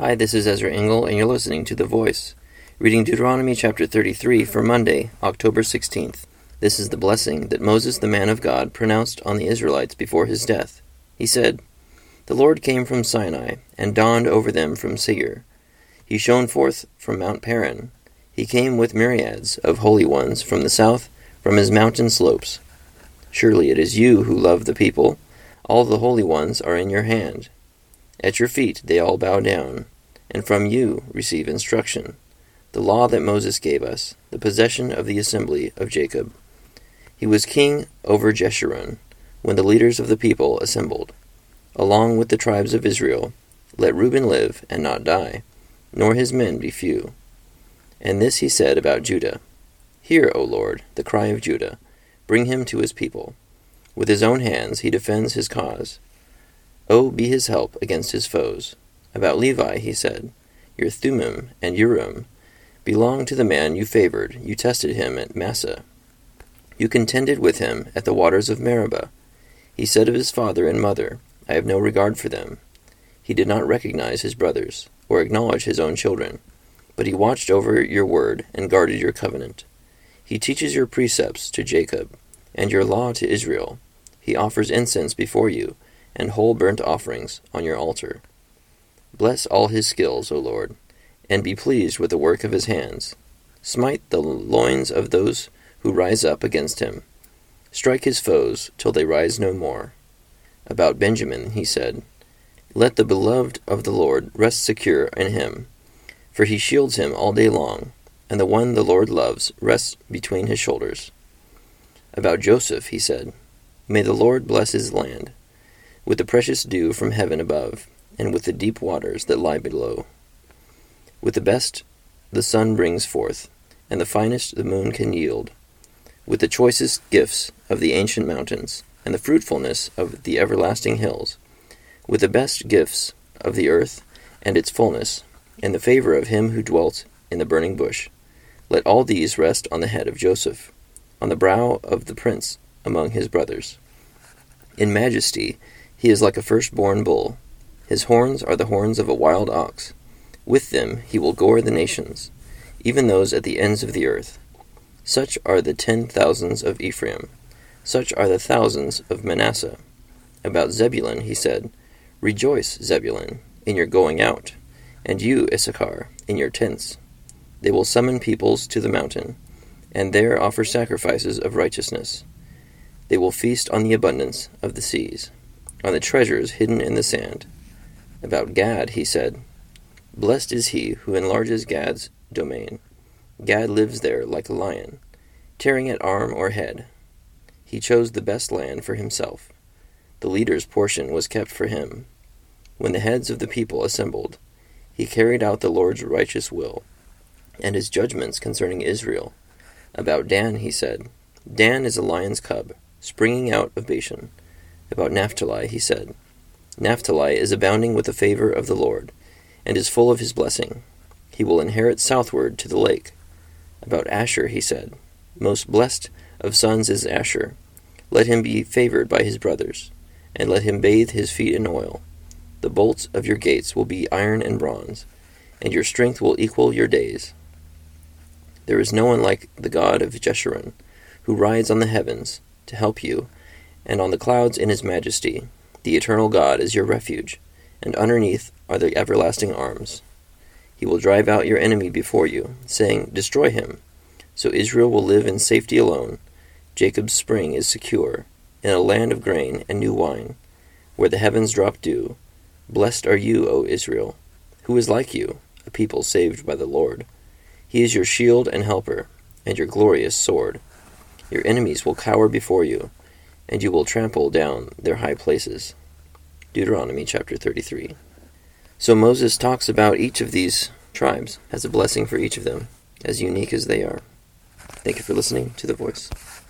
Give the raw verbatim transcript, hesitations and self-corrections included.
Hi, this is Ezra Engel, and you're listening to The Voice, reading Deuteronomy chapter thirty-three for Monday, October sixteenth. This is the blessing that Moses, the man of God, pronounced on the Israelites before his death. He said, "The Lord came from Sinai, and dawned over them from Seir. He shone forth from Mount Paran. He came with myriads of holy ones from the south, from his mountain slopes. Surely it is you who love the people. All the holy ones are in your hand. At your feet they all bow down, and from you receive instruction, the law that Moses gave us, the possession of the assembly of Jacob. He was king over Jeshurun, when the leaders of the people assembled. Along with the tribes of Israel, let Reuben live and not die, nor his men be few. And this he said about Judah, Hear, O Lord, the cry of Judah, bring him to his people. With his own hands he defends his cause. O be his help against his foes. About Levi, he said, Your Thummim and Urim belong to the man you favored. You tested him at Massa. You contended with him at the waters of Meribah. He said of his father and mother, I have no regard for them. He did not recognize his brothers, or acknowledge his own children, but he watched over your word and guarded your covenant. He teaches your precepts to Jacob, and your law to Israel. He offers incense before you, and whole burnt offerings on your altar. Bless all his skills, O Lord, and be pleased with the work of his hands. Smite the loins of those who rise up against him. Strike his foes till they rise no more. About Benjamin, he said, Let the beloved of the Lord rest secure in him, for he shields him all day long, and the one the Lord loves rests between his shoulders. About Joseph, he said, May the Lord bless his land, with the precious dew from heaven above, and with the deep waters that lie below. With the best the sun brings forth, and the finest the moon can yield, with the choicest gifts of the ancient mountains, and the fruitfulness of the everlasting hills, with the best gifts of the earth and its fullness, and the favor of him who dwelt in the burning bush. Let all these rest on the head of Joseph, on the brow of the prince among his brothers. In majesty he is like a firstborn bull. His horns are the horns of a wild ox. With them he will gore the nations, even those at the ends of the earth. Such are the ten thousands of Ephraim. Such are the thousands of Manasseh. About Zebulun he said, Rejoice, Zebulun, in your going out, and you, Issachar, in your tents. They will summon peoples to the mountain, and there offer sacrifices of righteousness. They will feast on the abundance of the seas, on the treasures hidden in the sand. About Gad, he said, Blessed is he who enlarges Gad's domain. Gad lives there like a lion, tearing at arm or head. He chose the best land for himself. The leader's portion was kept for him. When the heads of the people assembled, he carried out the Lord's righteous will, and his judgments concerning Israel. About Dan, he said, Dan is a lion's cub, springing out of Bashan. About Naphtali, he said, Naphtali is abounding with the favor of the Lord, and is full of his blessing. He will inherit southward to the lake. About Asher, he said, Most blessed of sons is Asher. Let him be favored by his brothers, and let him bathe his feet in oil. The bolts of your gates will be iron and bronze, and your strength will equal your days. There is no one like the God of Jeshurun, who rides on the heavens to help you, and on the clouds in his majesty. The eternal God is your refuge, and underneath are the everlasting arms. He will drive out your enemy before you, saying, Destroy him. So Israel will live in safety alone. Jacob's spring is secure, in a land of grain and new wine, where the heavens drop dew. Blessed are you, O Israel. Who is like you, a people saved by the Lord? He is your shield and helper, and your glorious sword. Your enemies will cower before you, and you will trample down their high places. Deuteronomy chapter thirty-three. So Moses talks about each of these tribes, has a blessing for each of them, as unique as they are. Thank you for listening to The Voice.